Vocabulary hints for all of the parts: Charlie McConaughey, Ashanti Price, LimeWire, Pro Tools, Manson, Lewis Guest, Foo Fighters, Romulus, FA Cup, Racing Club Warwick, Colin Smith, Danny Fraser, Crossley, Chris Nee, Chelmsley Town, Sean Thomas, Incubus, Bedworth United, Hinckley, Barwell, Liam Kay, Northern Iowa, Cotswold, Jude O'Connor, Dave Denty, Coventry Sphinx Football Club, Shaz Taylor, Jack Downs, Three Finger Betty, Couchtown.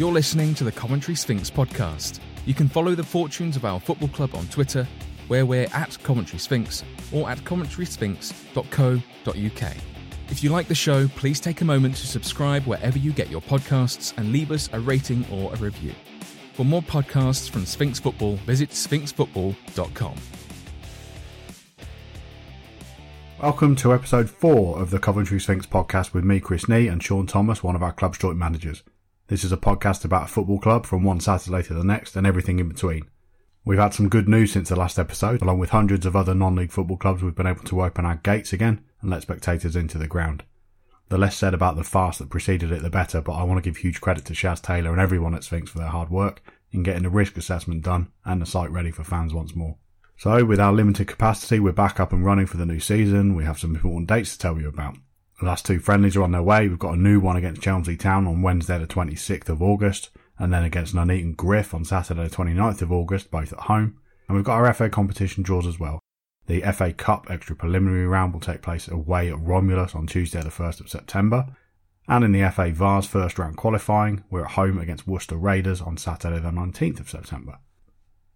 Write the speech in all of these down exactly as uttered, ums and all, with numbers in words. You're listening to the Coventry Sphinx podcast. You can follow the fortunes of our football club on Twitter, where we're at Coventry Sphinx or at coventry sphinx dot co dot uk. If you like the show, please take a moment to subscribe wherever you get your podcasts and leave us a rating or a review. For more podcasts from Sphinx Football, visit sphinx football dot com. Welcome to episode four of the Coventry Sphinx podcast with me, Chris Nee, and Sean Thomas, one of our club's joint managers. This is a podcast about a football club from one Saturday to the next and everything in between. We've had some good news since the last episode, along with hundreds of other non-league football clubs. We've been able to open our gates again and let spectators into the ground. The less said about the farce that preceded it, the better, but I want to give huge credit to Shaz Taylor and everyone at Sphinx for their hard work in getting the risk assessment done and the site ready for fans once more. So, with our limited capacity, we're back up and running for the new season. We have some important dates to tell you about. The last two friendlies are on their way. We've got a new one against Chelmsley Town on Wednesday the twenty-sixth of August, and then against Nuneaton Griff on Saturday the twenty-ninth of August, both at home. And we've got our F A competition draws as well. The F A Cup extra preliminary round will take place away at Romulus on Tuesday the first of September. And in the F A Vase first round qualifying, we're at home against Worcester Raiders on Saturday the nineteenth of September.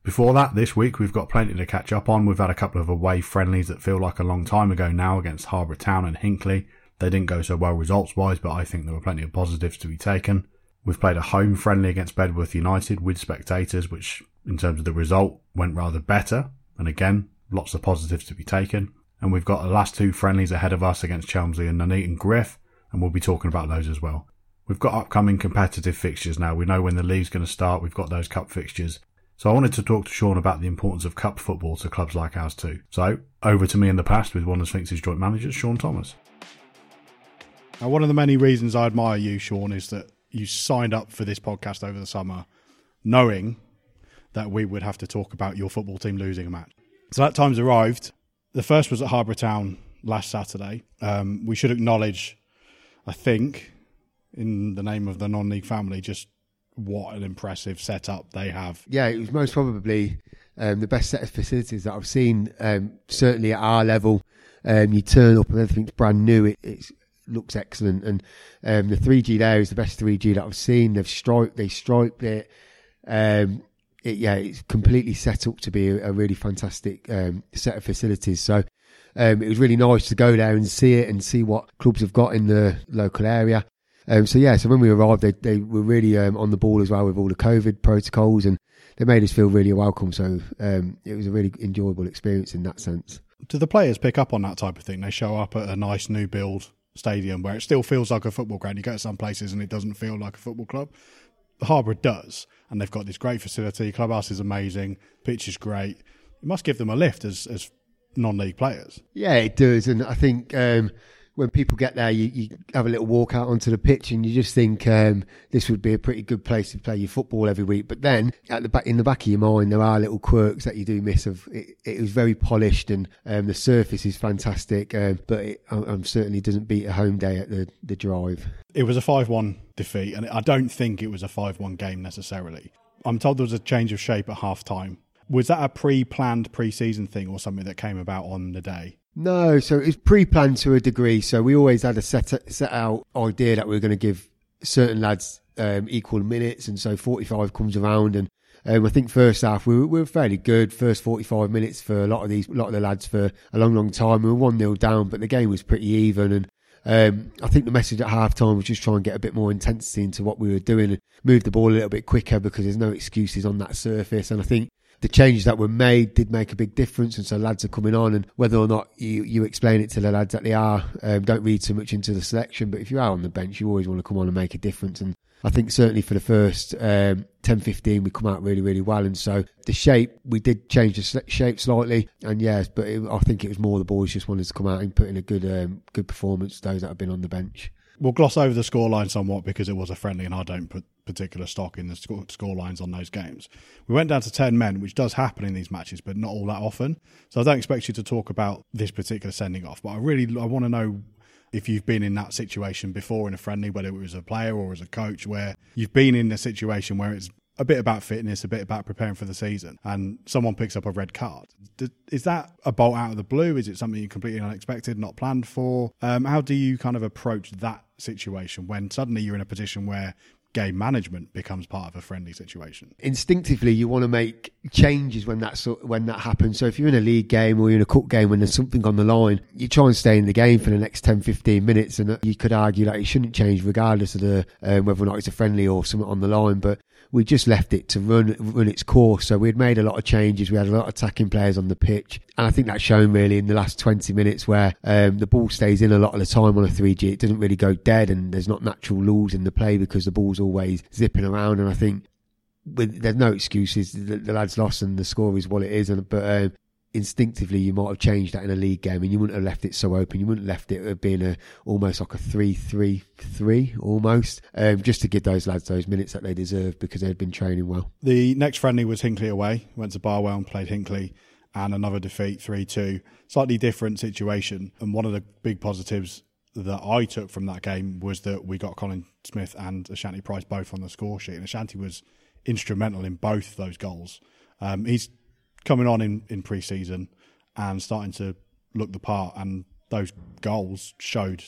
Before that, this week we've got plenty to catch up on. We've had a couple of away friendlies that feel like a long time ago now against Harborough Town and Hinckley. They didn't go so well results-wise, but I think there were plenty of positives to be taken. We've played a home friendly against Bedworth United with spectators, which in terms of the result went rather better. And again, lots of positives to be taken. And we've got the last two friendlies ahead of us against Chelmsley and Nuneaton Griff, and we'll be talking about those as well. We've got upcoming competitive fixtures now. We know when the league's going to start. We've got those cup fixtures. So I wanted to talk to Sean about the importance of cup football to clubs like ours too. So over to me in the past with one of Sphinx's joint managers, Sean Thomas. Now, one of the many reasons I admire you, Sean, is that you signed up for this podcast over the summer knowing that we would have to talk about your football team losing a match. So that time's arrived. The first was at Harborough Town last Saturday. Um, we should acknowledge, I think, in the name of the non-league family, just what an impressive setup they have. Yeah, it was most probably um, the best set of facilities that I've seen, um, certainly at our level. Um, you turn up and everything's brand new. It it's, looks excellent. And um, the three G there is the best three G that I've seen. They've striped, they striped it. Um, it. Yeah, it's completely set up to be a, a really fantastic um, set of facilities. So um, it was really nice to go there and see it and see what clubs have got in the local area. Um, so yeah, so when we arrived, they, they were really um, on the ball as well with all the COVID protocols, and they made us feel really welcome. So um, it was a really enjoyable experience in that sense. Do the players pick up on that type of thing? They show up at a nice new build stadium where it still feels like a football ground. You go to some places and it doesn't feel like a football club. The Harborough does, and they've got this great facility. Clubhouse is amazing. Pitch is great. It must give them a lift as, as non-league players. Yeah, it does, and I think... Um, When people get there, you, you have a little walk out onto the pitch and you just think um, this would be a pretty good place to play your football every week. But then at the back, in the back of your mind, there are little quirks that you do miss. Of It, it was very polished, and um, the surface is fantastic, um, but it um, certainly doesn't beat a home day at the, the drive. It was a five one defeat, and I don't think it was a five one game necessarily. I'm told there was a change of shape at half-time. Was that a pre-planned pre-season thing or something that came about on the day? No, so it was pre-planned to a degree. So we always had a set, set out idea that we were going to give certain lads um, equal minutes. And so forty-five comes around, and um, I think first half we were, we were fairly good. First forty-five minutes for a lot of these, a lot of the lads for a long, long time. We were one nil down, but the game was pretty even. And um, I think the message at half-time was just try and get a bit more intensity into what we were doing and move the ball a little bit quicker, because there's no excuses on that surface. And I think the changes that were made did make a big difference, and so lads are coming on, and whether or not you, you explain it to the lads that they are, um, don't read too much into the selection, but if you are on the bench, you always want to come on and make a difference. And I think certainly for the first um, ten fifteen, we come out really, really well, and so the shape, we did change the shape slightly, and yes, but it, I think it was more the boys just wanted to come out and put in a good, um, good performance, those that have been on the bench. We'll gloss over the scoreline somewhat because it was a friendly, and I don't put particular stock in the score, score lines on those games. We went down to ten men, which does happen in these matches, but not all that often. So I don't expect you to talk about this particular sending off, but I really I want to know if you've been in that situation before in a friendly, whether it was as a player or as a coach, where you've been in a situation where it's a bit about fitness, a bit about preparing for the season, and someone picks up a red card. Is that a bolt out of the blue? Is it something you completely unexpected, not planned for? Um, how do you kind of approach that situation when suddenly you're in a position where game management becomes part of a friendly situation. Instinctively, you want to make changes when that sort, when that happens. So if you're in a league game or you're in a cup game when there's something on the line, you try and stay in the game for the next ten, fifteen minutes, and you could argue that it shouldn't change regardless of the um, whether or not it's a friendly or something on the line. But we just left it to run run its course. So we'd made a lot of changes. We had a lot of attacking players on the pitch, and I think that's shown really in the last twenty minutes, where um, the ball stays in a lot of the time on a three G. It doesn't really go dead, and there's not natural rules in the play because the ball's always zipping around. And I think with, there's no excuses. The, the lad's lost and the score is what it is. And but um, instinctively, you might have changed that in a league game, and you wouldn't have left it so open. You wouldn't have left it being a almost like a three three three almost, um, just to give those lads those minutes that they deserve because they'd been training well. The next friendly was Hinckley away. Went to Barwell and played Hinckley, and another defeat, three two. Slightly different situation. And one of the big positives that I took from that game was that we got Colin Smith and Ashanti Price both on the score sheet, and Ashanti was instrumental in both those goals. Um, he's coming on in, in pre-season and starting to look the part, and those goals showed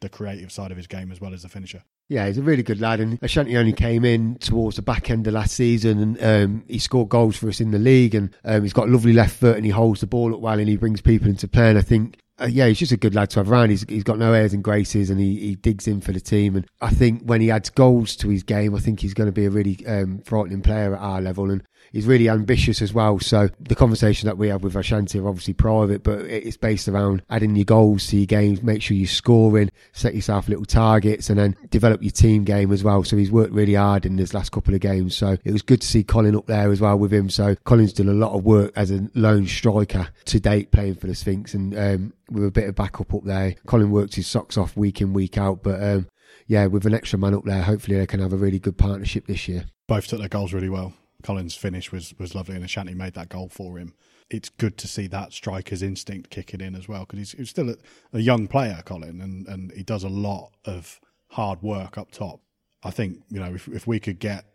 the creative side of his game as well as the finisher. Yeah, he's a really good lad, and Ashanti only came in towards the back end of last season, and um, he scored goals for us in the league, and um, he's got a lovely left foot, and he holds the ball up well, and he brings people into play. And I think Uh, yeah, he's just a good lad to have around. He's He's got no airs and graces, and he, he digs in for the team. And I think when he adds goals to his game, I think he's going to be a really um, frightening player at our level. And he's really ambitious as well. So the conversation that we have with Ashanti are obviously private, but it's based around adding your goals to your games. Make sure you're scoring, set yourself little targets, and then develop your team game as well. So he's worked really hard in his last couple of games. So it was good to see Colin up there as well with him. So Colin's done a lot of work as a lone striker to date, playing for the Sphinx, and um, with a bit of backup up there. Colin works his socks off week in, week out, but um, yeah, with an extra man up there, hopefully they can have a really good partnership this year. Both took their goals really well. Colin's finish was, was lovely, and Ashanti made that goal for him. It's good to see that striker's instinct kicking in as well, because he's, he's still a, a young player, Colin, and, and he does a lot of hard work up top. I think, you know, if, if we could get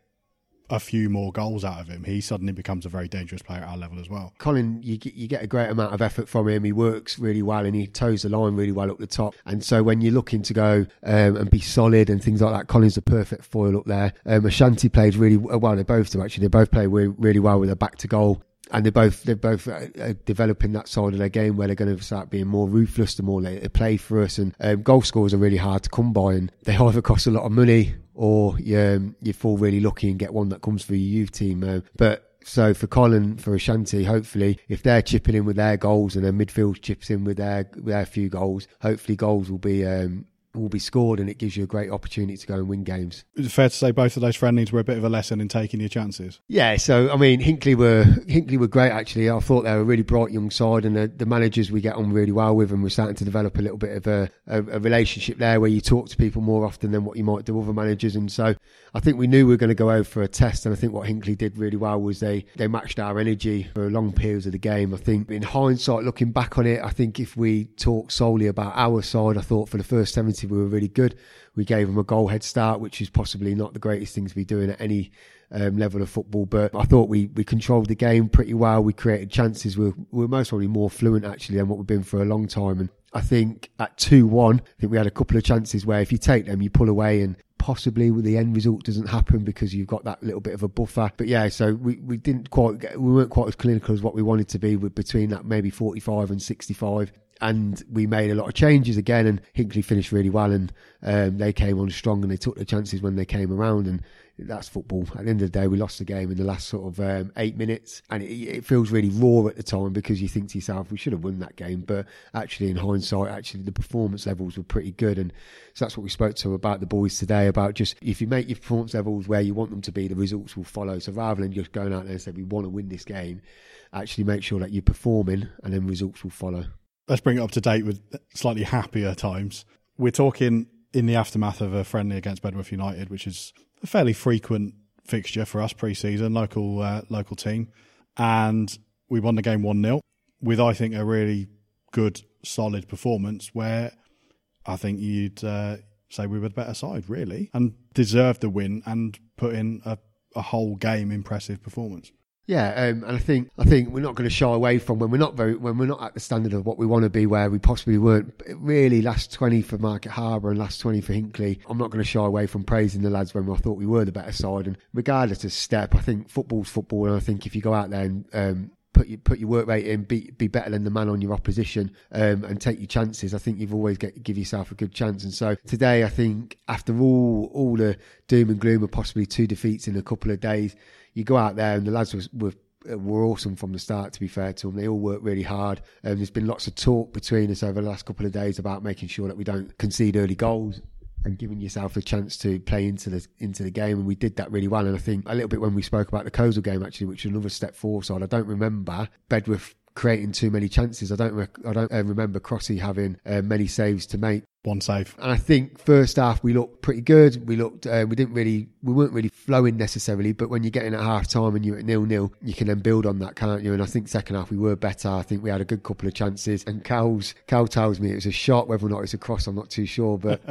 a few more goals out of him, he suddenly becomes a very dangerous player at our level as well. Colin, you get, you get a great amount of effort from him. He works really well, and he toes the line really well up the top. And so when you're looking to go um, and be solid and things like that, Colin's the perfect foil up there. Um, Ashanti played really well. They both do, actually. They both play really well with their back to goal. And they're both, they're both uh, developing that side of their game where they're going to start being more ruthless the more they play for us. And um, goal scorers are really hard to come by, and they either cost a lot of money or you, um, you fall really lucky and get one that comes for your youth team. Uh, but so for Colin, for Ashanti, hopefully, if they're chipping in with their goals and their midfield chips in with their, with their few goals, hopefully goals will be... Um, will be scored, and it gives you a great opportunity to go and win games. Is it fair to say both of those friendlies were a bit of a lesson in taking your chances? Yeah, so I mean Hinckley were Hinckley were great actually. I thought they were a really bright young side, and the, the managers we get on really well with, and we're starting to develop a little bit of a, a, a relationship there where you talk to people more often than what you might do other managers. And so I think we knew we were going to go over for a test, and I think what Hinckley did really well was they, they matched our energy for long periods of the game. I think in hindsight, looking back on it, I think if we talk solely about our side, I thought for the first seventy we were really good. We gave them a goal head start, which is possibly not the greatest thing to be doing at any um, level of football, but I thought we we controlled the game pretty well. We created chances. We were, we were most probably more fluent actually than what we've been for a long time. And I think at two one, I think we had a couple of chances where if you take them, you pull away, and possibly the end result doesn't happen because you've got that little bit of a buffer. But yeah, so we, we didn't quite get, we weren't quite as clinical as what we wanted to be with between that maybe forty-five and sixty-five. And we made a lot of changes again, and Hinckley finished really well, and um, they came on strong, and they took the chances when they came around, and that's football. At the end of the day, we lost the game in the last sort of um, eight minutes, and it, it feels really raw at the time because you think to yourself, we should have won that game, but actually in hindsight, actually the performance levels were pretty good. And so that's what we spoke to about the boys today, about just if you make your performance levels where you want them to be, the results will follow. So rather than just going out there and saying we want to win this game, actually make sure that you're performing, and then results will follow. Let's bring it up to date with slightly happier times. We're talking in the aftermath of a friendly against Bedworth United, which is a fairly frequent fixture for us pre-season, local uh, local team. And we won the game one nil with, I think, a really good, solid performance where I think you'd uh, say we were the better side, really, and deserved the win and put in a, a whole game impressive performance. Yeah, um, and I think I think we're not going to shy away from when we're not very when we're not at the standard of what we want to be, where we possibly weren't. Really, last twenty for Market Harbour and last twenty for Hinckley, I'm not going to shy away from praising the lads when I thought we were the better side. And regardless of step, I think football's football, and I think if you go out there and um, put your put your work rate in, be be better than the man on your opposition, um, and take your chances, I think you've always get, give yourself a good chance. And so today, I think after all all the doom and gloom of possibly two defeats in a couple of days, you go out there and the lads were, were were awesome from the start, to be fair to them. They all worked really hard. Um, there's been lots of talk between us over the last couple of days about making sure that we don't concede early goals and giving yourself a chance to play into the into the game. And we did that really well. And I think a little bit when we spoke about the Coastal game, actually, which was another step forward side, I don't remember Bedworth creating too many chances. I don't rec- I don't uh, remember Crossley having uh, many saves to make. One save. And I think first half we looked pretty good. We looked, uh, we didn't really, we weren't really flowing necessarily, but when you're getting at half time and you're at nil-nil, you can then build on that, can't you? And I think second half we were better. I think we had a good couple of chances. And Cal's, Cal tells me it was a shot, whether or not it's a cross, I'm not too sure, but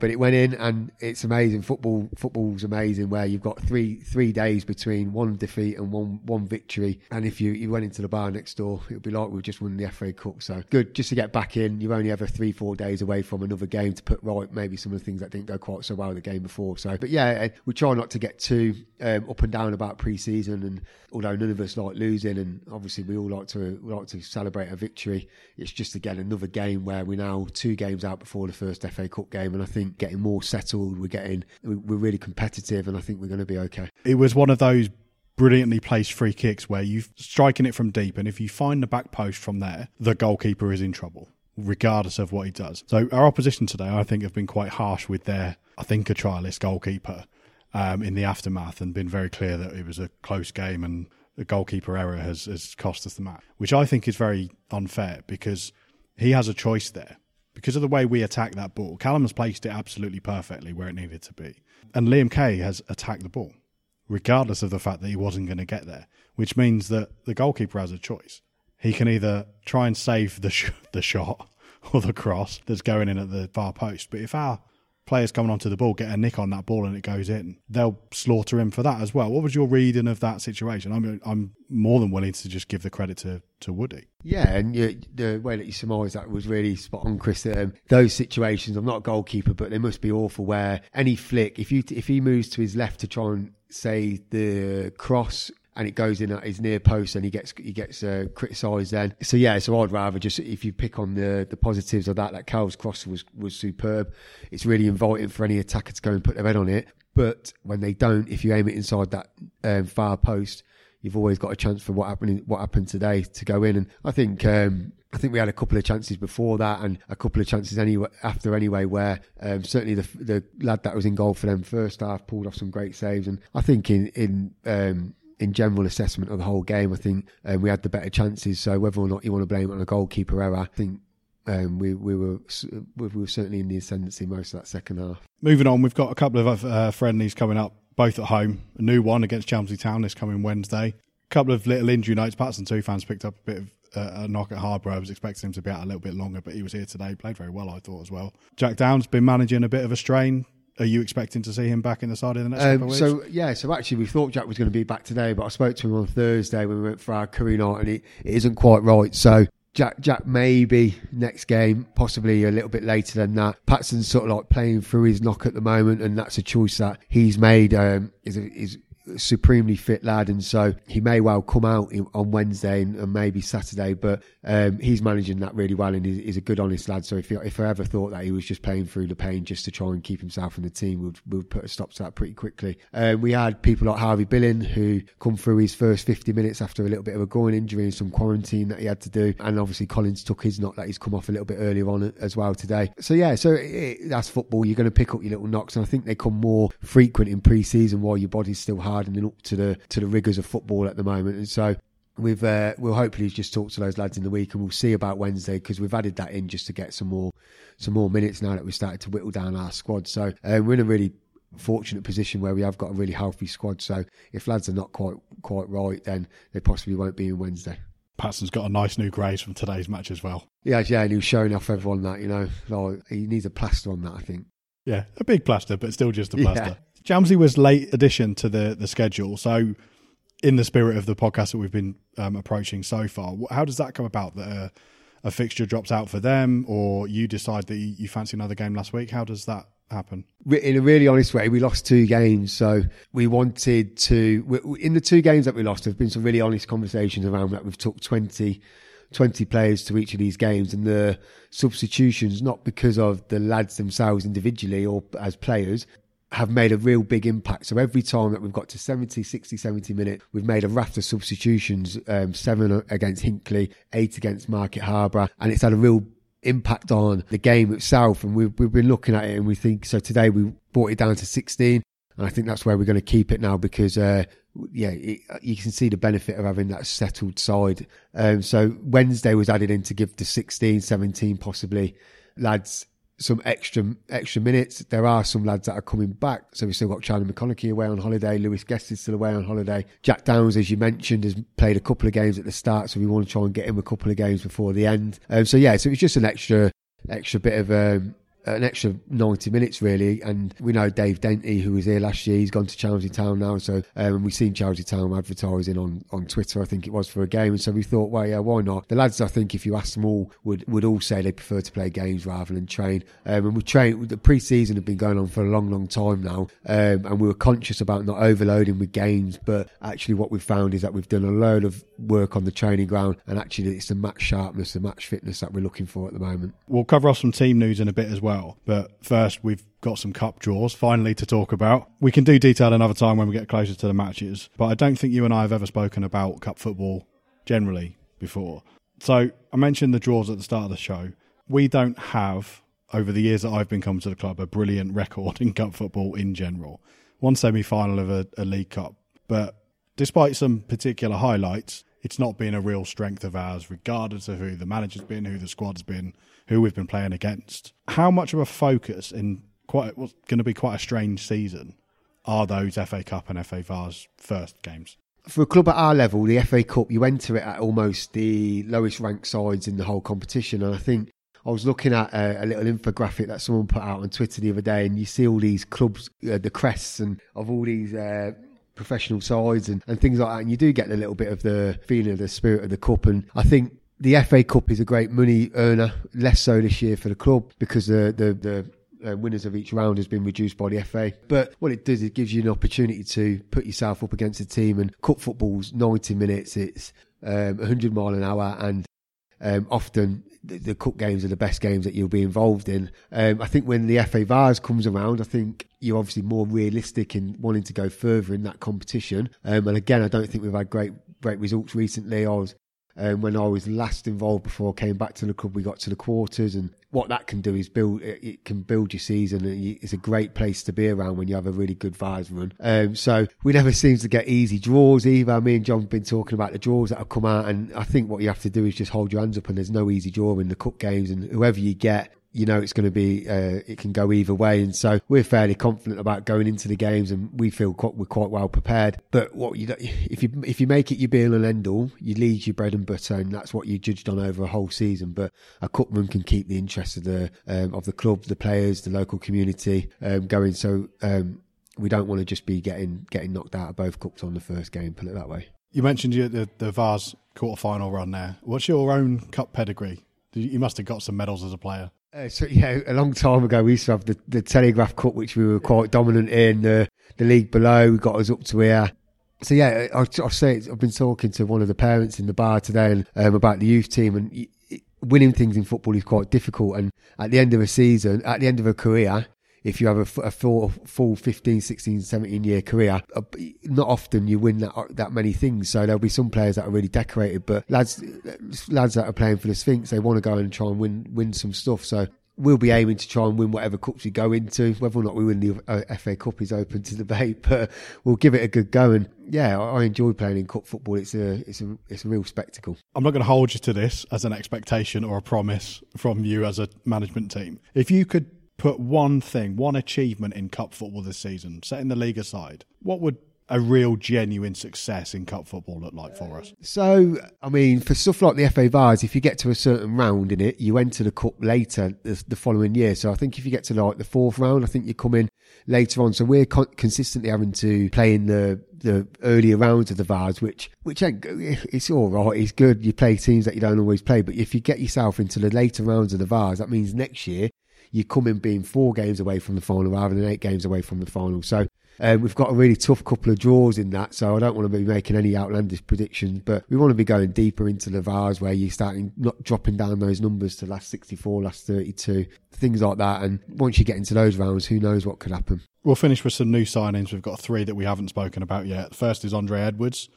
but it went in. And it's amazing. Football, football's amazing, where you've got three three days between one defeat and one one victory. And if you, you went into the bar next door, it would be like we've just won the F A Cup. So good, just to get back in. You're only ever three, four days away from another game to put right maybe some of the things that didn't go quite so well the game before. So but yeah, we try not to get too um, up and down about pre-season, and although none of us like losing, and obviously we all like to we like to celebrate a victory, it's just again another game where we're now two games out before the first F A Cup game, and I think getting more settled, we're getting we're really competitive, and I think we're going to be okay. It was one of those brilliantly placed free kicks where you're striking it from deep, and if you find the back post from there, the goalkeeper is in trouble regardless of what he does. So our opposition today, I think, have been quite harsh with their, I think, a trialist goalkeeper um, in the aftermath, and been very clear that it was a close game and the goalkeeper error has, has cost us the match, which I think is very unfair because he has a choice there. Because of the way we attack that ball, Callum has placed it absolutely perfectly where it needed to be. And Liam Kay has attacked the ball, regardless of the fact that he wasn't going to get there, which means that the goalkeeper has a choice. He can either try and save the sh- the shot or the cross that's going in at the far post. But if our players coming onto the ball get a nick on that ball and it goes in, they'll slaughter him for that as well. What was your reading of that situation? I'm I'm more than willing to just give the credit to, to Woody. Yeah, and you, the way that you surmised that was really spot on, Chris. Um, those situations, I'm not a goalkeeper, but they must be awful, where any flick, if you if he moves to his left to try and say the cross, and it goes in at his near post, and he gets he gets uh, criticised then. So yeah, so I'd rather just, if you pick on the the positives of that, that Cal's cross was, was superb. It's really inviting for any attacker to go and put their head on it. But when they don't, if you aim it inside that um, far post, you've always got a chance for what happened what happened today to go in. And I think um, I think we had a couple of chances before that, and a couple of chances anyway after anyway. Where um, certainly the the lad that was in goal for them first half pulled off some great saves, and I think in in um, in general assessment of the whole game, I think um, we had the better chances. So whether or not you want to blame it on a goalkeeper error, I think um, we, we were we were certainly in the ascendancy most of that second half. Moving on, we've got a couple of uh, friendlies coming up, both at home. A new one against Chelmsley Town this coming Wednesday. A couple of little injury notes. Patterson two fans picked up a bit of uh, a knock at Harborough. I was expecting him to be out a little bit longer, but he was here today. Played very well, I thought, as well. Jack Downs been managing a bit of a strain. Are you expecting to see him back in the side in the next um, couple of weeks? So, yeah, so actually we thought Jack was going to be back today, but I spoke to him on Thursday when we went for our curry night, and it, it isn't quite right. So Jack Jack maybe next game, possibly a little bit later than that. Patson's sort of like playing through his knock at the moment, and that's a choice that he's made. Um, is is a supremely fit lad, and so he may well come out on Wednesday and, and maybe Saturday, but um, he's managing that really well, and he's, he's a good honest lad. So if he, if I ever thought that he was just playing through the pain just to try and keep himself in the team, we'd, we'd put a stop to that pretty quickly. Um, we had people like Harvey Billing, who come through his first fifty minutes after a little bit of a groin injury and some quarantine that he had to do, and obviously Collins took his knock that he's come off a little bit earlier on as well today. So yeah, so it, it, that's football. You're going to pick up your little knocks, and I think they come more frequent in pre-season while your body's still hard hardening up to the to the rigours of football at the moment. And so we've uh, we'll hopefully just talk to those lads in the week, and we'll see about Wednesday, because we've added that in just to get some more some more minutes now that we've started to whittle down our squad. So uh, we're in a really fortunate position where we have got a really healthy squad. So if lads are not quite quite right, then they possibly won't be in Wednesday. Patson's got a nice new graze from today's match as well. Yeah, yeah, and he was showing off everyone that, you know, like, he needs a plaster on that, I think. Yeah, a big plaster, but still just a plaster. Yeah. Chelmsley was late addition to the, the schedule, so in the spirit of the podcast that we've been um, approaching so far, how does that come about that uh, a fixture drops out for them, or you decide that you, you fancy another game last week? How does that happen? In a really honest way, we lost two games, so we wanted to, in the two games that we lost, there have been some really honest conversations around that. We've took twenty, twenty players to each of these games, and the substitutions, not because of the lads themselves individually or as players, have made a real big impact. So every time that we've got to seventy, sixty, seventy minutes, we've made a raft of substitutions, um, seven against Hinckley, eight against Market Harbour, and it's had a real impact on the game itself. And we've, we've been looking at it, and we think, so today we brought it down to sixteen, and I think that's where we're going to keep it now, because uh, yeah, it, you can see the benefit of having that settled side. Um, so Wednesday was added in to give the sixteen, seventeen possibly lads some extra extra minutes. There are some lads that are coming back, so we've still got Charlie McConaughey away on holiday, Lewis Guest is still away on holiday, Jack Downs, as you mentioned, has played a couple of games at the start, so we want to try and get him a couple of games before the end. Um, so yeah, so it's just an extra extra bit of um, an extra ninety minutes really. And we know Dave Denty, who was here last year, he's gone to Chelsea Town now, so um, we've seen Chelsea Town advertising on, on Twitter, I think it was, for a game, and so we thought, well yeah, why not? The lads, I think if you asked them all, would, would all say they prefer to play games rather than train. Um, and we trained, the pre-season had been going on for a long long time now, um, and we were conscious about not overloading with games, but actually what we've found is that we've done a load of work on the training ground, and actually it's the match sharpness, the match fitness that we're looking for at the moment. We'll cover off some team news in a bit as well. Well, but first we've got some cup draws finally to talk about. We can do detail another time when we get closer to the matches, but I don't think you and I have ever spoken about cup football generally before. So I mentioned the draws at the start of the show. We don't have, over the years that I've been coming to the club, a brilliant record in cup football in general. One semi-final of a, a League Cup, but despite some particular highlights, it's not been a real strength of ours, regardless of who the manager's been, who the squad's been, who we've been playing against. How much of a focus in quite what's going to be quite a strange season are those F A Cup and F A Vase first games? For a club at our level, the F A Cup, you enter it at almost the lowest ranked sides in the whole competition. And I think I was looking at a, a little infographic that someone put out on Twitter the other day, and you see all these clubs, uh, the crests and of all these uh, professional sides and, and things like that. And you do get a little bit of the feeling of the spirit of the cup. And I think the F A Cup is a great money earner, less so this year for the club because the the, the winners of each round has been reduced by the F A. But what it does, it gives you an opportunity to put yourself up against a team, and cup football's ninety minutes, it's um, one hundred mile an hour, and um, often the, the cup games are the best games that you'll be involved in. Um, I think when the F A Vase comes around, I think you're obviously more realistic in wanting to go further in that competition. Um, and again, I don't think we've had great, great results recently. I was Um, when I was last involved before I came back to the club, we got to the quarters, and what that can do is build. It, it can build your season, and you, it's a great place to be around when you have a really good Vase run. Um, so we never seem to get easy draws either. Me and John have been talking about the draws that have come out, and I think what you have to do is just hold your hands up, and there's no easy draw in the cup games, and whoever you get, you know it's going to be, uh, it can go either way. And so we're fairly confident about going into the games, and we feel quite, we're quite well prepared. But what you if you if you make it your be all and end all, you lead your bread and butter, and that's what you're judged on over a whole season. But a cup run can keep the interest of the um, of the club, the players, the local community um, going. So um, we don't want to just be getting getting knocked out of both cups on the first game, put it that way. You mentioned you the, the Vase quarter-final run there. What's your own cup pedigree? You must have got some medals as a player. Uh, so yeah, a long time ago we used to have the, the Telegraph Cup, which we were quite dominant in. The the league below got us up to here. So yeah, I, I say it's, I've been talking to one of the parents in the bar today and, um, about the youth team, and it, it, winning things in football is quite difficult. And at the end of a season, at the end of a career, if you have a, a full, full fifteen, sixteen, seventeen year career, not often you win that that many things. So there'll be some players that are really decorated, but lads lads that are playing for the Sphinx, they want to go and try and win win some stuff. So we'll be aiming to try and win whatever cups we go into. Whether or not we win the F A Cup is open to debate, but we'll give it a good go. And yeah, I enjoy playing in cup football. It's a, it's a, it's a real spectacle. I'm not going to hold you to this as an expectation or a promise from you as a management team. If you could put one thing, one achievement in cup football this season, setting the league aside, what would a real genuine success in cup football look like for us? So, I mean, for stuff like the F A Vase, if you get to a certain round in it, you enter the cup later the, the following year. So I think if you get to like the fourth round, I think you come in later on. So we're con- consistently having to play in the the earlier rounds of the Vase, which which ain't, it's all right, it's good. You play teams that you don't always play, but if you get yourself into the later rounds of the Vase, that means next year you come in being four games away from the final rather than eight games away from the final. So uh, we've got a really tough couple of draws in that, so I don't want to be making any outlandish predictions, but we want to be going deeper into the Vase where you're starting not dropping down those numbers to last sixty-four, last thirty-two, things like that. And once you get into those rounds, who knows what could happen. We'll finish with some new signings. We've got three that we haven't spoken about yet. The first is Andre Edwards,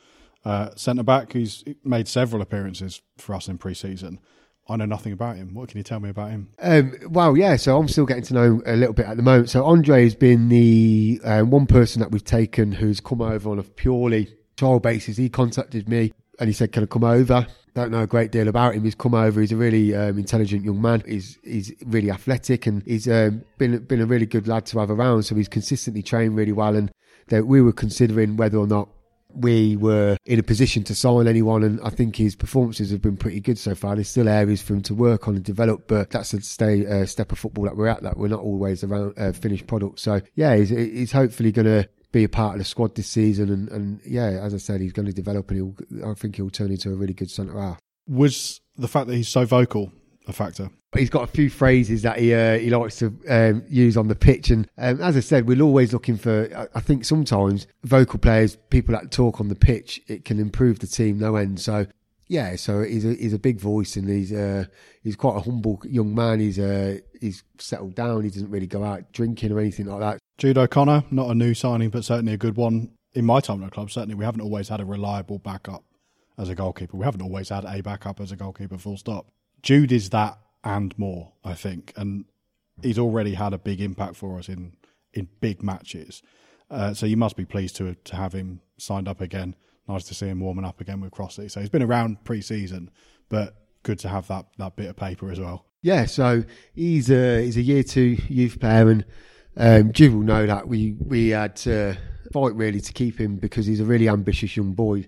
uh, centre-back, who's made several appearances for us in pre-season. I know nothing about him. What can you tell me about him? Um, well, yeah, so I'm still getting to know a little bit at the moment. So Andre has been the um, one person that we've taken who's come over on a purely trial basis. He contacted me and he said, can I come over? Don't know a great deal about him. He's come over. He's a really um, intelligent young man. He's he's really athletic and he's um, been, been a really good lad to have around. So he's consistently trained really well. And that we were considering whether or not we were in a position to sign anyone, and I think his performances have been pretty good so far. There's still areas for him to work on and develop, but that's a stay, uh, step of football that we're at, that we're not always around uh, finished product. So yeah, he's, he's hopefully going to be a part of the squad this season, and, and yeah, as I said, he's going to develop and he'll, I think he'll turn into a really good centre-half. Was the fact that he's so vocal a factor? He's got a few phrases that he uh, he likes to um, use on the pitch, and um, as I said, we're always looking for, I, I think sometimes vocal players, people that talk on the pitch, it can improve the team no end. So yeah, so he's a, he's a big voice, and he's uh, he's quite a humble young man. He's uh, he's settled down, he doesn't really go out drinking or anything like that. Jude O'Connor, not a new signing but certainly a good one. In my time at the club, certainly we haven't always had a reliable backup as a goalkeeper. We haven't always had a backup as a goalkeeper, full stop. Jude is that and more, I think, and he's already had a big impact for us in, in big matches. Uh, so you must be pleased to to have him signed up again. Nice to see him warming up again with Crossley. So he's been around pre-season, but good to have that, that bit of paper as well. Yeah, so he's a, he's a year two youth player, and um, Jude will know that we, we had to fight really to keep him because he's a really ambitious young boy,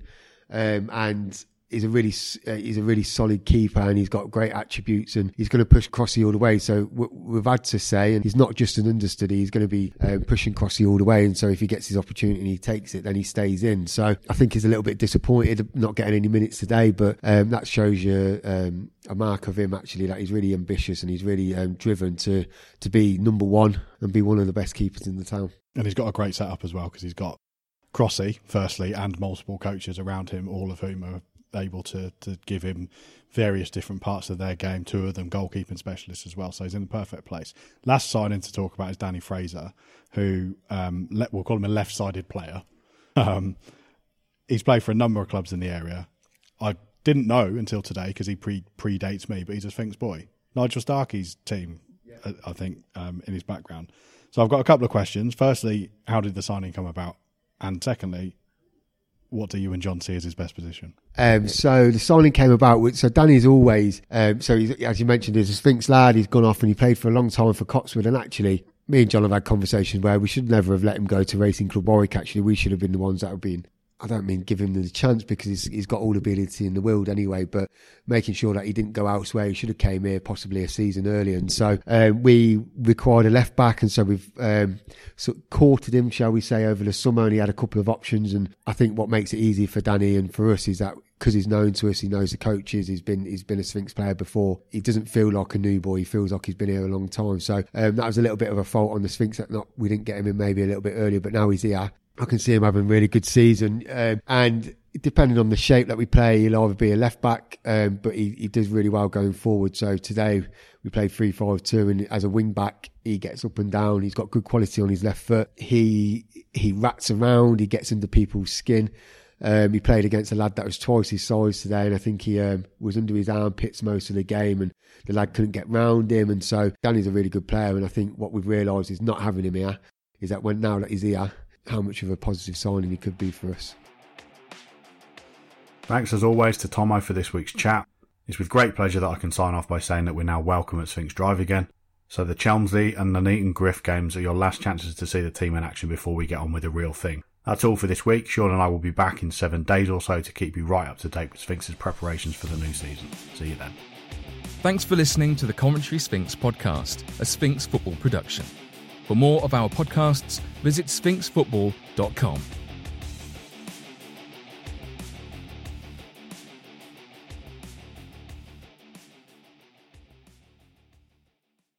um, and He's a really uh, he's a really solid keeper, and he's got great attributes, and he's going to push Crossley all the way. So w- we've had to say, and he's not just an understudy, he's going to be um, pushing Crossley all the way. And so if he gets his opportunity and he takes it, then he stays in. So I think he's a little bit disappointed not getting any minutes today, but um, that shows you um, a mark of him actually, that he's really ambitious and he's really um, driven to, to be number one and be one of the best keepers in the town. And he's got a great setup as well, because he's got Crossley, firstly, and multiple coaches around him, all of whom are able to to give him various different parts of their game, two of them goalkeeping specialists as well. So he's in the perfect place. Last signing to talk about is Danny Fraser, who um, let, we'll call him a left-sided player. Um, he's played for a number of clubs in the area. I didn't know until today because he pre predates me, but he's a Sphinx boy. Nigel Starkey's team, yeah. I, I think, um, in his background. So I've got a couple of questions. Firstly, how did the signing come about? And secondly, what do you and John see as his best position? Um, so the signing came about with, so Danny's always, um, so he's, as you mentioned, he's a Sphinx lad. He's gone off and he played for a long time for Cotswold. And actually, me and John have had conversations where we should never have let him go to Racing Club Warwick. Actually, we should have been the ones that have been, I don't mean give him the chance, because he's, he's got all the ability in the world anyway, but making sure that he didn't go elsewhere. He should have came here possibly a season earlier. And so um, we required a left back, and so we've um, sort of courted him, shall we say, over the summer, and he had a couple of options. And I think what makes it easy for Danny and for us is that because he's known to us, he knows the coaches, he's been he's been a Sphinx player before. He doesn't feel like a new boy, he feels like he's been here a long time. So um, that was a little bit of a fault on the Sphinx that not we didn't get him in maybe a little bit earlier, but now he's here. I can see him having a really good season, um, and depending on the shape that we play, he'll either be a left-back, um, but he, he does really well going forward. So today we played three five two, and as a wing-back, he gets up and down. He's got good quality on his left foot. He he rats around, he gets under people's skin. Um, he played against a lad that was twice his size today, and I think he um, was under his armpits most of the game, and the lad couldn't get round him. And so Danny's a really good player, and I think what we've realised is not having him here is that when now that he's here, how much of a positive signing he could be for us. Thanks as always to Tomo for this week's chat. It's with great pleasure that I can sign off by saying that we're now welcome at Sphinx Drive again. So the Chelmsley and Nuneaton Griff games are your last chances to see the team in action before we get on with the real thing. That's all for this week. Sean and I will be back in seven days or so to keep you right up to date with Sphinx's preparations for the new season. See you then. Thanks for listening to the Coventry Sphinx podcast, a Sphinx Football production. For more of our podcasts, visit sphinx football dot com.